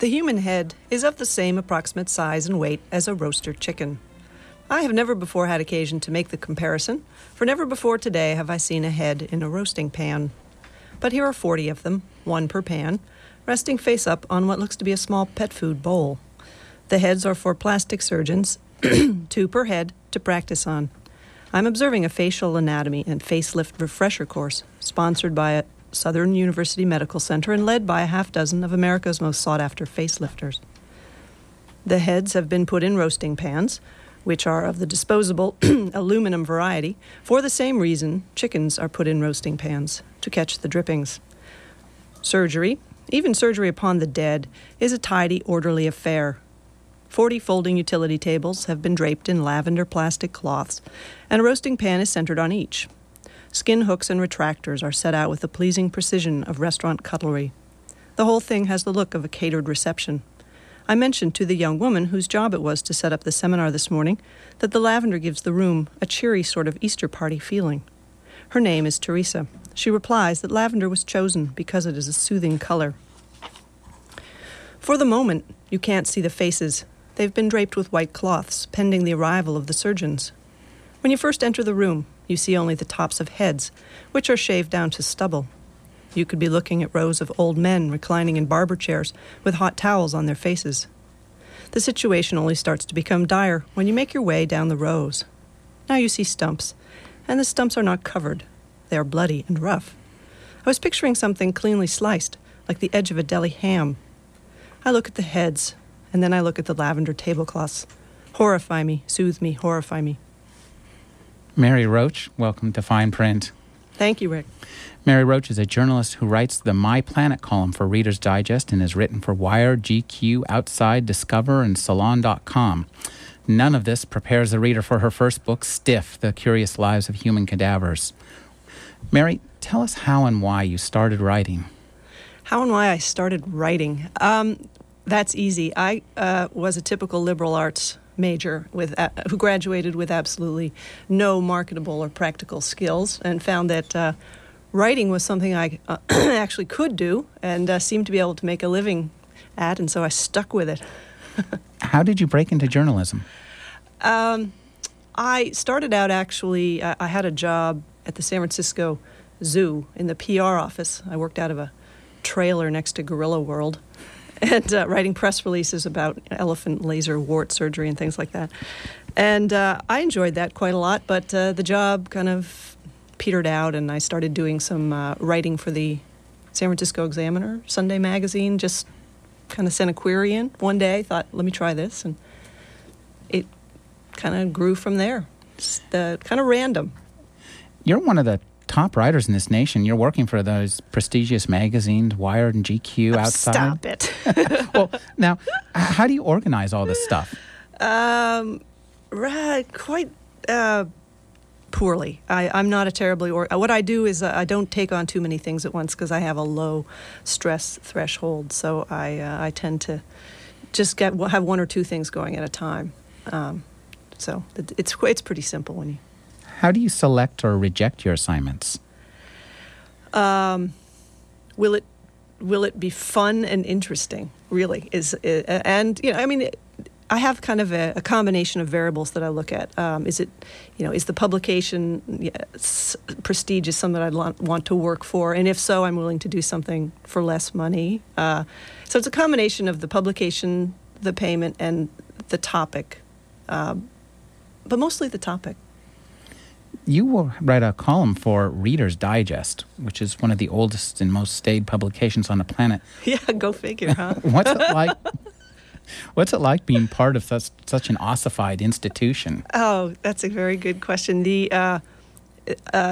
The human head is of the same approximate size and weight as a roaster chicken. I have never before had occasion to make the comparison, for never before today have I seen a head in a roasting pan. But here are 40 of them, one per pan, resting face up on what looks to be a small pet food bowl. The heads are for plastic surgeons, 2 per head, to practice on. I'm observing a facial anatomy and facelift refresher course, sponsored by a Southern University Medical Center and led by a half dozen of America's most sought-after facelifters. The heads have been put in roasting pans, which are of the disposable aluminum variety. For the same reason, chickens are put in roasting pans, to catch the drippings. Surgery, even surgery upon the dead, is a tidy, orderly affair. 40 folding utility tables have been draped in lavender plastic cloths, and a roasting pan is centered on each. Skin hooks and retractors are set out with the pleasing precision of restaurant cutlery. The whole thing has the look of a catered reception. I mentioned to the young woman whose job it was to set up the seminar this morning that the lavender gives the room a cheery sort of Easter party feeling. Her name is Teresa. She replies that lavender was chosen because it is a soothing color. For the moment, you can't see the faces. They've been draped with white cloths, pending the arrival of the surgeons. When you first enter the room, you see only the tops of heads, which are shaved down to stubble. You could be looking at rows of old men reclining in barber chairs with hot towels on their faces. The situation only starts to become dire when you make your way down the rows. Now you see stumps, and the stumps are not covered. They are bloody and rough. I was picturing something cleanly sliced, like the edge of a deli ham. I look at the heads, and then I look at the lavender tablecloths. Horrify me, soothe me, horrify me. Mary Roach, welcome to Fine Print. Thank you, Rick. Mary Roach is a journalist who writes the My Planet column for Reader's Digest and has written for Wired, GQ, Outside, Discover, and Salon.com. None of this prepares the reader for her first book, Stiff: The Curious Lives of Human Cadavers. Mary, tell us how and why you started writing. How and why I started writing? That's easy. I was a typical liberal arts major who graduated with absolutely no marketable or practical skills, and found that writing was something I actually could do and seemed to be able to make a living at, and so I stuck with it. How did you break into journalism? I started out actually, I had a job at the San Francisco Zoo in the PR office. I worked out of a trailer next to Gorilla World, and writing press releases about elephant laser wart surgery and things like that. And I enjoyed that quite a lot, but the job kind of petered out, and I started doing some writing for the San Francisco Examiner, Sunday magazine. Just kind of sent a query in one day, thought, let me try this, and it kind of grew from there. It's kind of random. You're one of the top writers in this nation. You're working for those prestigious magazines, Wired and GQ, Outside. Stop it. Well, now, how do you organize all this stuff? Quite poorly. I'm not a terribly... what I do is I don't take on too many things at once because I have a low stress threshold, so I tend to just have one or two things going at a time. So it's pretty simple when you... How do you select or reject your assignments? Will it be fun and interesting? Really is, and I mean, I have kind of a combination of variables that I look at. Is the publication prestigious? Something that I want to work for, and if so, I'm willing to do something for less money. So it's a combination of the publication, the payment, and the topic, but mostly the topic. You will write a column for Reader's Digest, which is one of the oldest and most staid publications on the planet. Yeah, go figure, huh? What's it like? What's it like being part of such an ossified institution? Oh, that's a very good question. The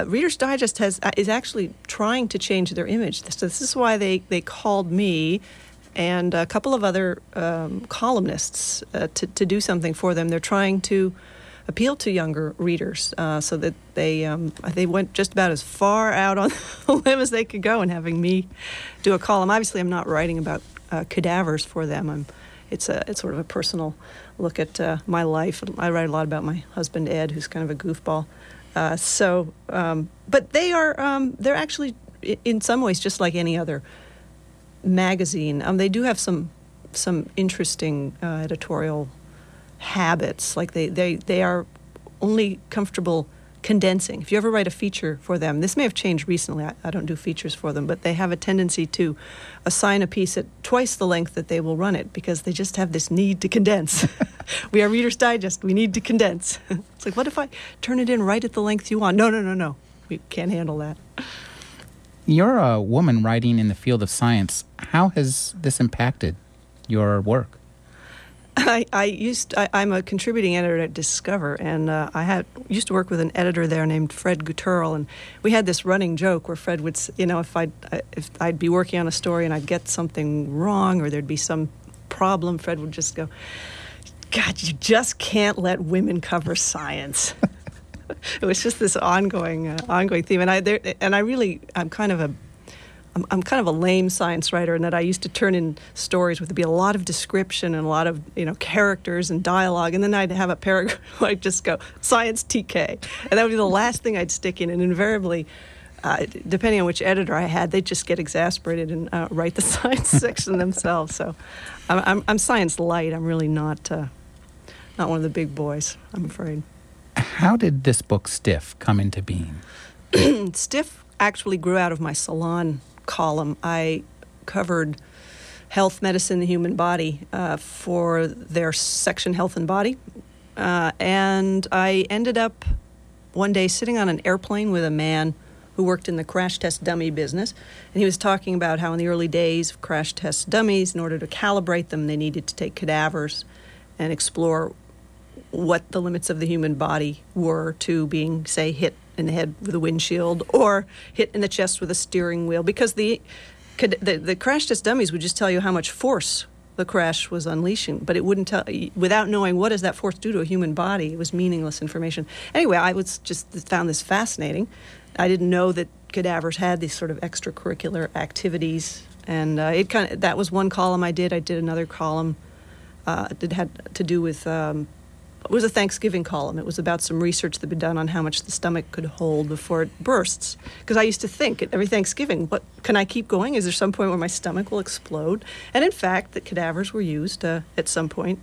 Reader's Digest is actually trying to change their image. So this is why they called me and a couple of other columnists to do something for them. They're trying to appeal to younger readers, so that they went just about as far out on the limb as they could go in having me do a column. Obviously, I'm not writing about cadavers for them. It's sort of a personal look at my life. I write a lot about my husband Ed, who's kind of a goofball. But they are they're actually in some ways just like any other magazine. They do have some some interesting editorial habits. Like they are only comfortable condensing. If you ever write a feature for them, this may have changed recently. I don't do features for them, but they have a tendency to assign a piece at twice the length that they will run it because they just have this need to condense. We are Reader's Digest. We need to condense. It's like, what if I turn it in right at the length you want? No. We can't handle that. You're a woman writing in the field of science. How has this impacted your work? I'm a contributing editor at Discover, and I used to work with an editor there named Fred Guterl, and we had this running joke where Fred would, if I'd be working on a story and I'd get something wrong or there'd be some problem, Fred would just go, "God, you just can't let women cover science." It was just this ongoing theme, I'm kind of a lame science writer in that I used to turn in stories with be a lot of description and a lot of characters and dialogue, and then I'd have a paragraph where I'd just go, "Science TK," and that would be the last thing I'd stick in, and invariably, depending on which editor I had, they'd just get exasperated and write the science section themselves. So I'm science light. I'm really not one of the big boys, I'm afraid. How did this book, Stiff, come into being? Stiff actually grew out of my Salon column. I covered health, medicine, the human body for their section Health and Body. And I ended up one day sitting on an airplane with a man who worked in the crash test dummy business. And he was talking about how in the early days of crash test dummies, in order to calibrate them, they needed to take cadavers and explore what the limits of the human body were to being, say, hit in the head with a windshield or hit in the chest with a steering wheel, because the crash test dummies would just tell you how much force the crash was unleashing, but it wouldn't tell, without knowing what does that force do to a human body, it was meaningless information. Anyway, I was just found this fascinating. I didn't know that cadavers had these sort of extracurricular activities, and that was one column I did. I did another column that had to do with it was a Thanksgiving column. It was about some research that had been done on how much the stomach could hold before it bursts. Because I used to think at every Thanksgiving, what can I keep going? Is there some point where my stomach will explode? And in fact, that cadavers were used at some point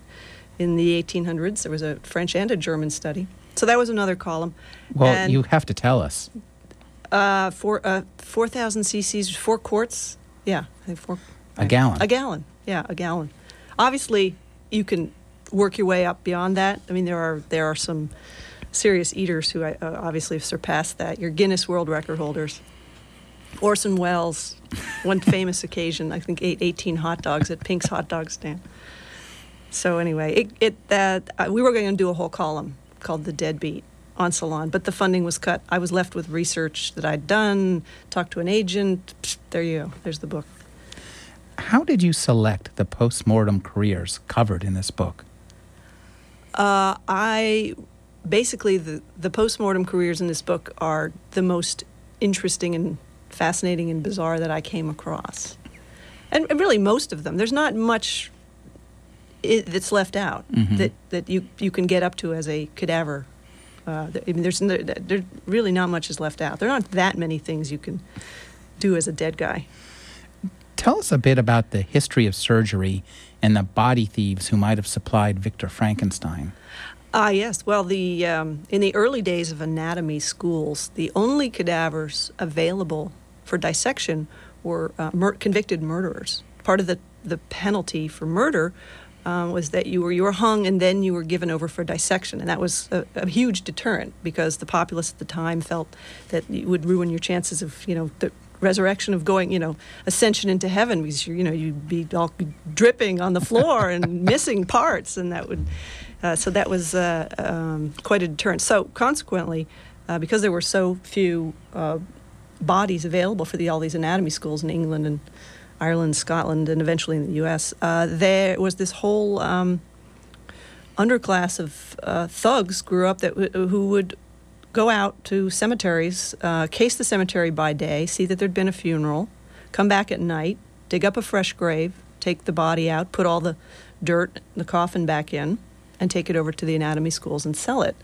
in the 1800s. There was a French and a German study. So that was another column. Well, and, you have to tell us. 4,000 cc's, 4 quarts. Yeah, I think 4. A gallon. A gallon. Yeah, a gallon. Obviously, you can work your way up beyond that. I mean, there are some serious eaters who obviously have surpassed that. Your Guinness World Record holders. Orson Welles, one famous occasion, I think, ate 18 hot dogs at Pink's hot dog stand. So anyway, we were going to do a whole column called The Deadbeat on Salon, but the funding was cut. I was left with research that I'd done, talked to an agent. There you go. There's the book. How did you select the postmortem careers covered in this book? The postmortem careers in this book are the most interesting and fascinating and bizarre that I came across. And really most of them. There's not much that's left out that you can get up to as a cadaver. There's really not much is left out. There aren't that many things you can do as a dead guy. Tell us a bit about the history of surgery and the body thieves who might have supplied Victor Frankenstein. Yes. Well, in the early days of anatomy schools, the only cadavers available for dissection were convicted murderers. Part of the penalty for murder was that you were hung and then you were given over for dissection. And that was a huge deterrent because the populace at the time felt that it would ruin your chances of, the resurrection of going, ascension into heaven, because you'd be all dripping on the floor and missing parts, and that would. So that was quite a deterrent. So consequently, because there were so few bodies available for all these anatomy schools in England and Ireland, Scotland, and eventually in the U.S., there was this whole underclass of thugs grew up who would go out to cemeteries, case the cemetery by day, see that there'd been a funeral, come back at night, dig up a fresh grave, take the body out, put all the dirt, the coffin back in, and take it over to the anatomy schools and sell it.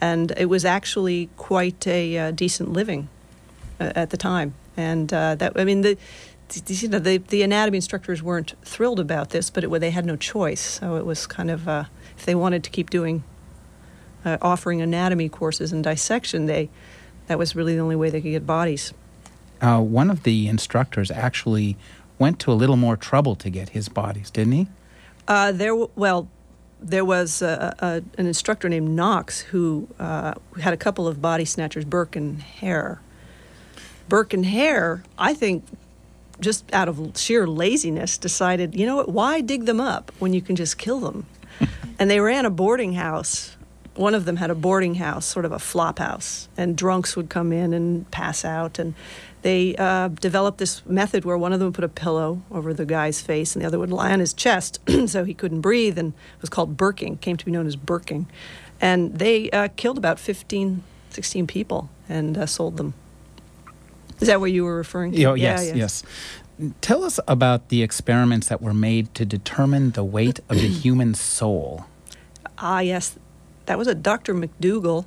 And it was actually quite a decent living at the time. And that, I mean, the you know, the anatomy instructors weren't thrilled about this, but they had no choice. So it was kind of, if they wanted to keep doing, offering anatomy courses and dissection, that was really the only way they could get bodies. One of the instructors actually went to a little more trouble to get his bodies, didn't he? There was an instructor named Knox who had a couple of body snatchers, Burke and Hare. Burke and Hare, I think, just out of sheer laziness, decided, you know what, why dig them up when you can just kill them? And they ran a boarding house. One of them had a boarding house, sort of a flop house, and drunks would come in and pass out. And they developed this method where one of them put a pillow over the guy's face and the other would lie on his chest so he couldn't breathe, and it was called Burking, came to be known as Burking. And they killed about 15, 16 people and sold them. Is that what you were referring to? Yes. Tell us about the experiments that were made to determine the weight of the human soul. Ah, yes. That was a Dr. McDougall,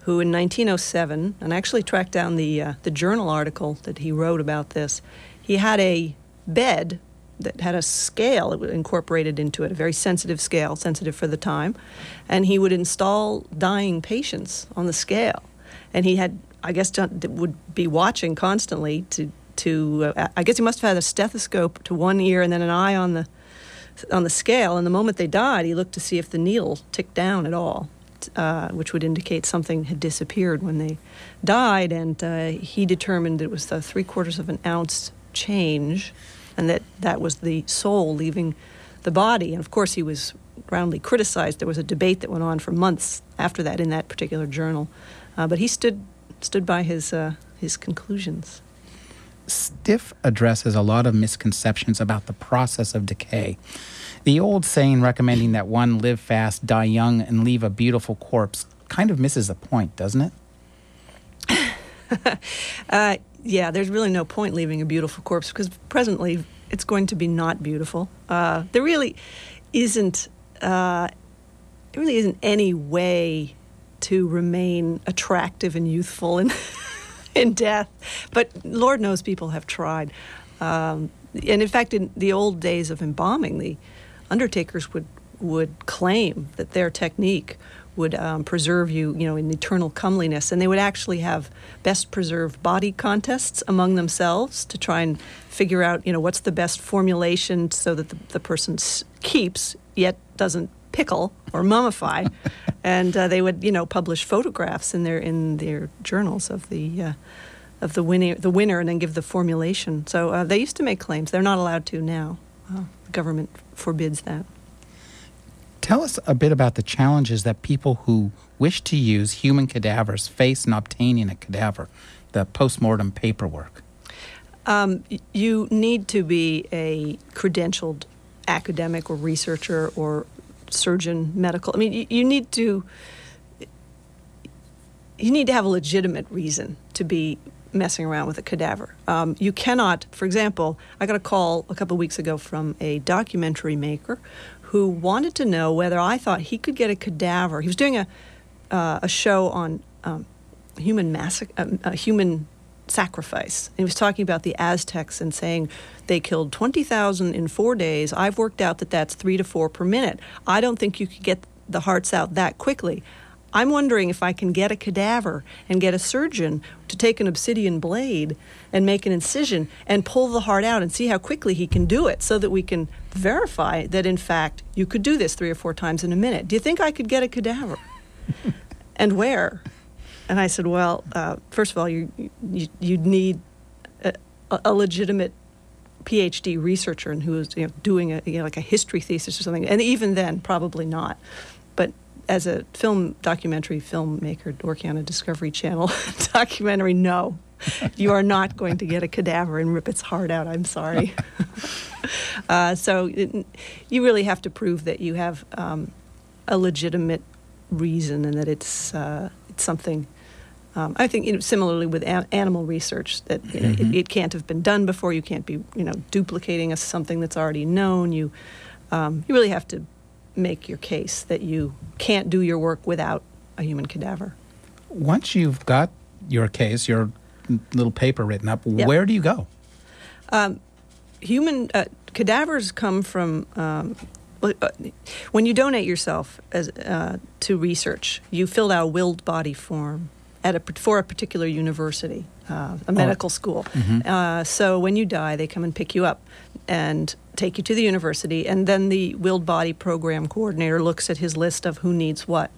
who in 1907, and I actually tracked down the journal article that he wrote about this, he had a bed that had a scale incorporated into it, a very sensitive scale, sensitive for the time, and he would install dying patients on the scale. And he had, I guess, would be watching constantly to I guess he must have had a stethoscope to one ear and then an eye on the scale, and the moment they died, he looked to see if the needle ticked down at all, which would indicate something had disappeared when they died, and he determined it was the 3/4 of an ounce change, and that was the soul leaving the body. And, of course, he was roundly criticized. There was a debate that went on for months after that in that particular journal, but he stood by his conclusions. Stiff addresses a lot of misconceptions about the process of decay. The old saying recommending that one live fast, die young, and leave a beautiful corpse kind of misses the point, doesn't it? There's really no point leaving a beautiful corpse because presently it's going to be not beautiful. There really isn't any way to remain attractive and youthful and in death, but Lord knows people have tried. And in fact, in the old days of embalming, the undertakers would claim that their technique would preserve you, you know, in eternal comeliness, and they would actually have best preserved body contests among themselves to try and figure out, you know, what's the best formulation so that the person keeps yet doesn't pickle or mummify, and they would, you know, publish photographs in their journals of the winner, and then give the formulation. So they used to make claims. They're not allowed to now. The government forbids that. Tell us a bit about the challenges that people who wish to use human cadavers face in obtaining a cadaver, the postmortem paperwork. You need to be a credentialed academic or researcher or surgeon, medical. I mean, you need to have a legitimate reason to be messing around with a cadaver. You cannot, for example, I got a call a couple of weeks ago from a documentary maker who wanted to know whether I thought he could get a cadaver. He was doing a show on human sacrifice. And he was talking about the Aztecs and saying they killed 20,000 in 4 days. I've worked out that that's 3 to 4 per minute. I don't think you could get the hearts out that quickly. I'm wondering if I can get a cadaver and get a surgeon to take an obsidian blade and make an incision and pull the heart out and see how quickly he can do it so that we can verify that, in fact, you could do this 3 or 4 times in a minute. Do you think I could get a cadaver? And where? And I said, well, first of all, you'd need a legitimate PhD researcher and who is doing like a history thesis or something. And even then, probably not. But as a filmmaker working on a Discovery Channel documentary, no, you are not going to get a cadaver and rip its heart out. I'm sorry. So you really have to prove that you have a legitimate reason and that it's something. I think, similarly with animal research, that it can't have been done before. You can't be, duplicating something that's already known. You really have to make your case that you can't do your work without a human cadaver. Once you've got your case, your little paper written up, yep. Where do you go? human cadavers come from when you donate yourself as to research, you fill out a willed body form for a particular university, a medical school. Mm-hmm. So when you die, they come and pick you up and take you to the university, and then the willed body program coordinator looks at his list of who needs what.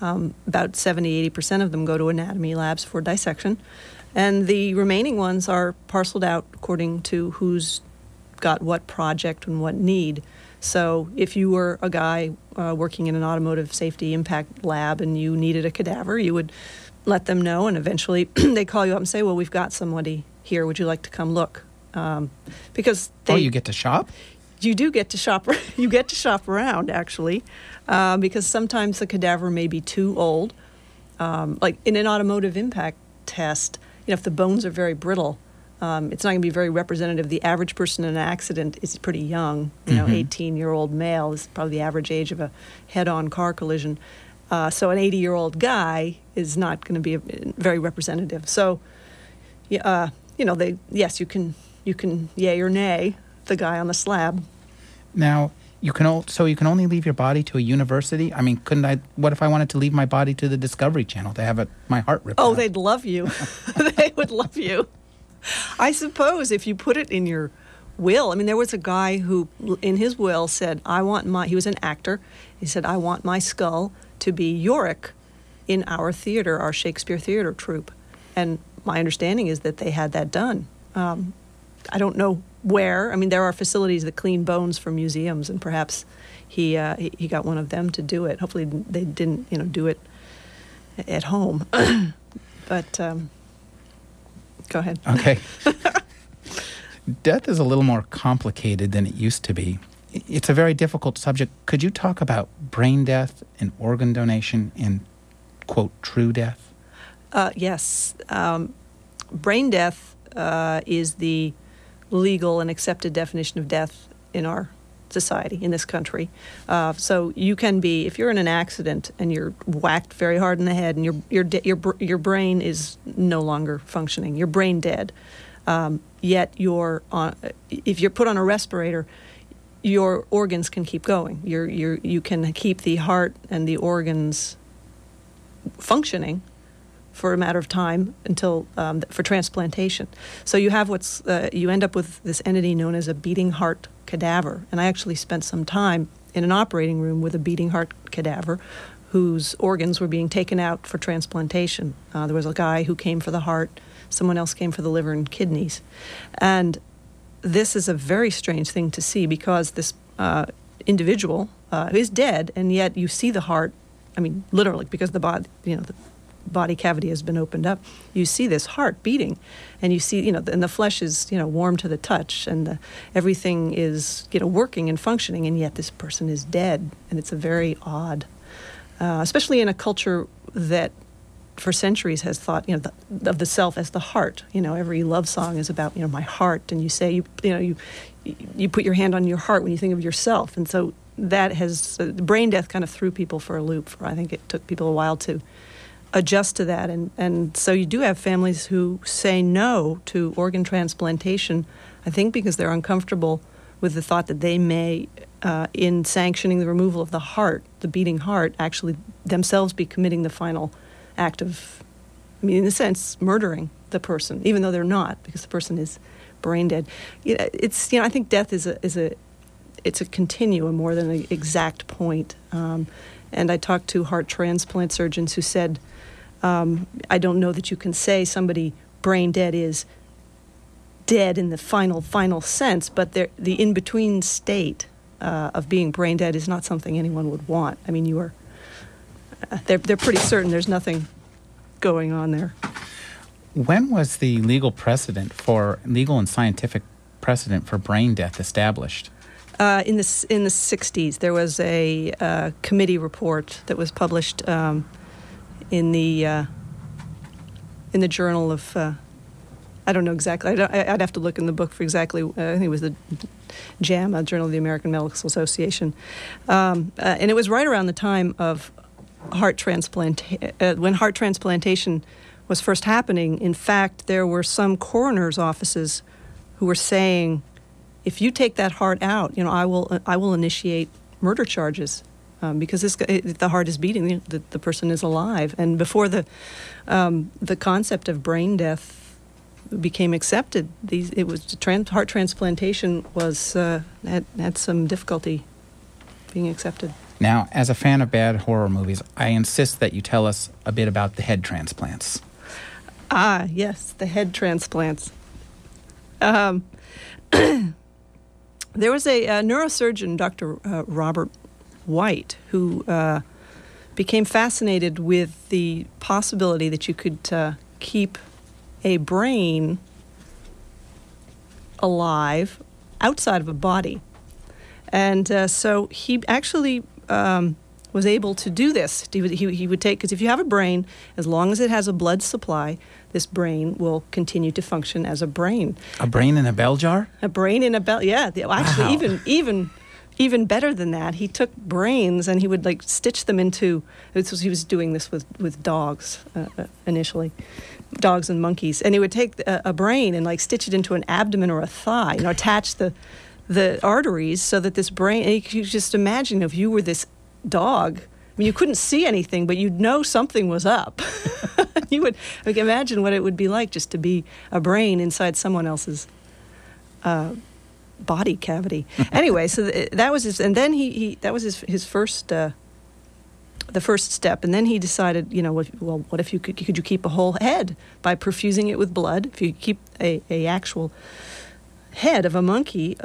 About 70-80% of them go to anatomy labs for dissection, and the remaining ones are parceled out according to who's got what project and what need. So if you were a guy working in an automotive safety impact lab and you needed a cadaver, you would let them know, and eventually they call you up and say, well, we've got somebody here. Would you like to come look? Because they, you get to shop? You do get to shop. You get to shop around, actually, because sometimes the cadaver may be too old. Like in an automotive impact test, you know, if the bones are very brittle, it's not going to be very representative. The average person in an accident is pretty young. You know, 18-year-old male is probably the average age of a head-on car collision. So an 80-year-old guy is not going to be very representative. So, you know, you can yay or nay the guy on the slab. Now, you can only leave your body to a university? I mean, couldn't I? What if I wanted to leave my body to the Discovery Channel to have my heart ripped out? They'd love you. They would love you. I suppose if you put it in your will. I mean, there was a guy who, in his will, said, he was an actor. He said, I want my skull to be Yorick in our theater, our Shakespeare theater troupe. And my understanding is that they had that done. I don't know where. I mean, there are facilities that clean bones from museums, and perhaps he got one of them to do it. Hopefully they didn't, do it at home. But go ahead. Okay. Death is a little more complicated than it used to be. It's a very difficult subject. Could you talk about brain death and organ donation and, quote, true death? Yes. Brain death is the legal and accepted definition of death in our society, in this country. So you can be, if you're in an accident and you're whacked very hard in the head and your brain is no longer functioning, you're brain dead. Yet if you're put on a respirator, your organs can keep going. You can keep the heart and the organs functioning for a matter of time until for transplantation. So you have you end up with this entity known as a beating heart cadaver. And I actually spent some time in an operating room with a beating heart cadaver whose organs were being taken out for transplantation. There was a guy who came for the heart. Someone else came for the liver and kidneys. And this is a very strange thing to see because this individual is dead, and yet you see the heart, I mean, literally, because the body cavity has been opened up. You see this heart beating, and you see, and the flesh is, warm to the touch, and everything is, working and functioning, and yet this person is dead. And it's a very odd, especially in a culture that for centuries has thought of the self as the heart. Every love song is about my heart, and you say you put your hand on your heart when you think of yourself. And so that has brain death kind of threw people for a loop. I think it took people a while to adjust to that, and so you do have families who say no to organ transplantation, I think because they're uncomfortable with the thought that they may, in sanctioning the removal of the heart, the beating heart, actually themselves be committing the final act of, in a sense, murdering the person, even though they're not, because the person is brain dead. It's I think death is a continuum more than an exact point. And I talked to heart transplant surgeons who said, I don't know that you can say somebody brain dead is dead in the final sense, but the in between state of being brain dead is not something anyone would want. I mean, you are. They're pretty certain there's nothing going on there. When was the legal and scientific precedent for brain death established? In the 60s, there was a committee report that was published in the Journal of I don't know exactly. I'd have to look in the book for exactly. I think it was the JAMA, Journal of the American Medical Association, and it was right around the time of when heart transplantation was first happening. In fact, there were some coroners' offices who were saying, if you take that heart out, you know, I will initiate murder charges because the heart is beating, you know, the person is alive. And before the concept of brain death became accepted, heart transplantation was had some difficulty being accepted. Now, as a fan of bad horror movies, I insist that you tell us a bit about the head transplants. Ah, yes, the head transplants. There was a neurosurgeon, Dr. Robert White, who became fascinated with the possibility that you could keep a brain alive outside of a body. And so he actually was able to do this. He would take, because if you have a brain, as long as it has a blood supply, this brain will continue to function as a brain. A brain in a bell jar? A brain in a bell, yeah. Actually, wow. Even better than that, he took brains and he would like stitch them into, he was doing this with dogs initially, dogs and monkeys. And he would take a brain and like stitch it into an abdomen or a thigh, you know, attach the arteries so that this brain, and you could just imagine if you were this dog, I mean, you couldn't see anything, but you'd know something was up. You would imagine what it would be like just to be a brain inside someone else's body cavity. Anyway, so that was his, and then that was his first, the first step. And then he decided, you know, well, what if could you keep a whole head by perfusing it with blood? If you keep a actual head of a monkey,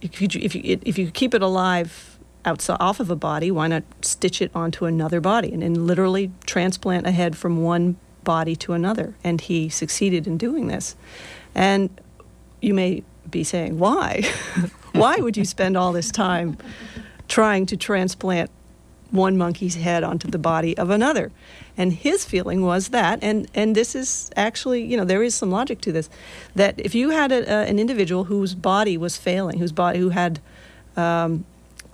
if you keep it alive outside off of a body, why not stitch it onto another body and literally transplant a head from one body to another? And he succeeded in doing this. And you may be saying, why? Why would you spend all this time trying to transplant one monkey's head onto the body of another? And his feeling was that, and this is actually, you know, there is some logic to this, that if you had an individual whose body was failing, who had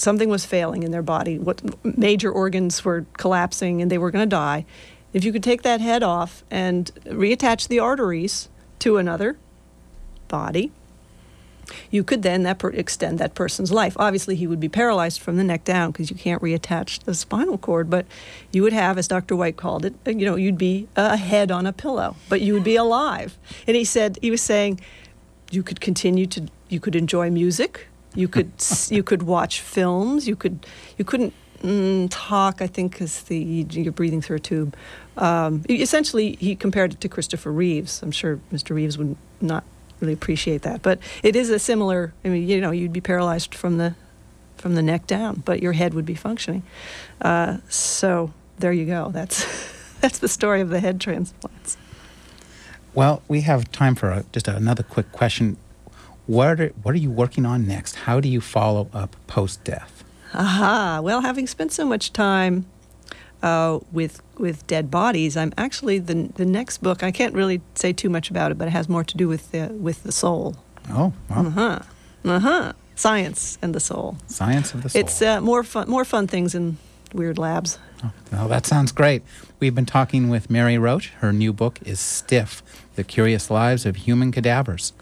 something was failing in their body, what major organs were collapsing and they were going to die, if you could take that head off and reattach the arteries to another body, you could then extend that person's life. Obviously, he would be paralyzed from the neck down because you can't reattach the spinal cord, but you would have, as Dr. White called it, you know, you'd be a head on a pillow, but you would be alive. And he was saying you could you could enjoy music, you could watch films, you couldn't talk, I think, because you're breathing through a tube. Essentially, he compared it to Christopher Reeves. I'm sure Mr. Reeves would not really appreciate that, but it is a similar, I mean, you know, you'd be paralyzed from the neck down, but your head would be functioning. So there you go. That's the story of the head transplants. Well, we have time for just another quick question. What are you working on next? How do you follow up post-death? Aha. Well, having spent so much time with dead bodies, I'm actually the next book, I can't really say too much about it, but it has more to do with the soul. Oh, wow. Science and the soul. Science of the soul. It's more fun things in weird labs. Oh, well, that sounds great. We've been talking with Mary Roach. Her new book is Stiff: The Curious Lives of Human Cadavers.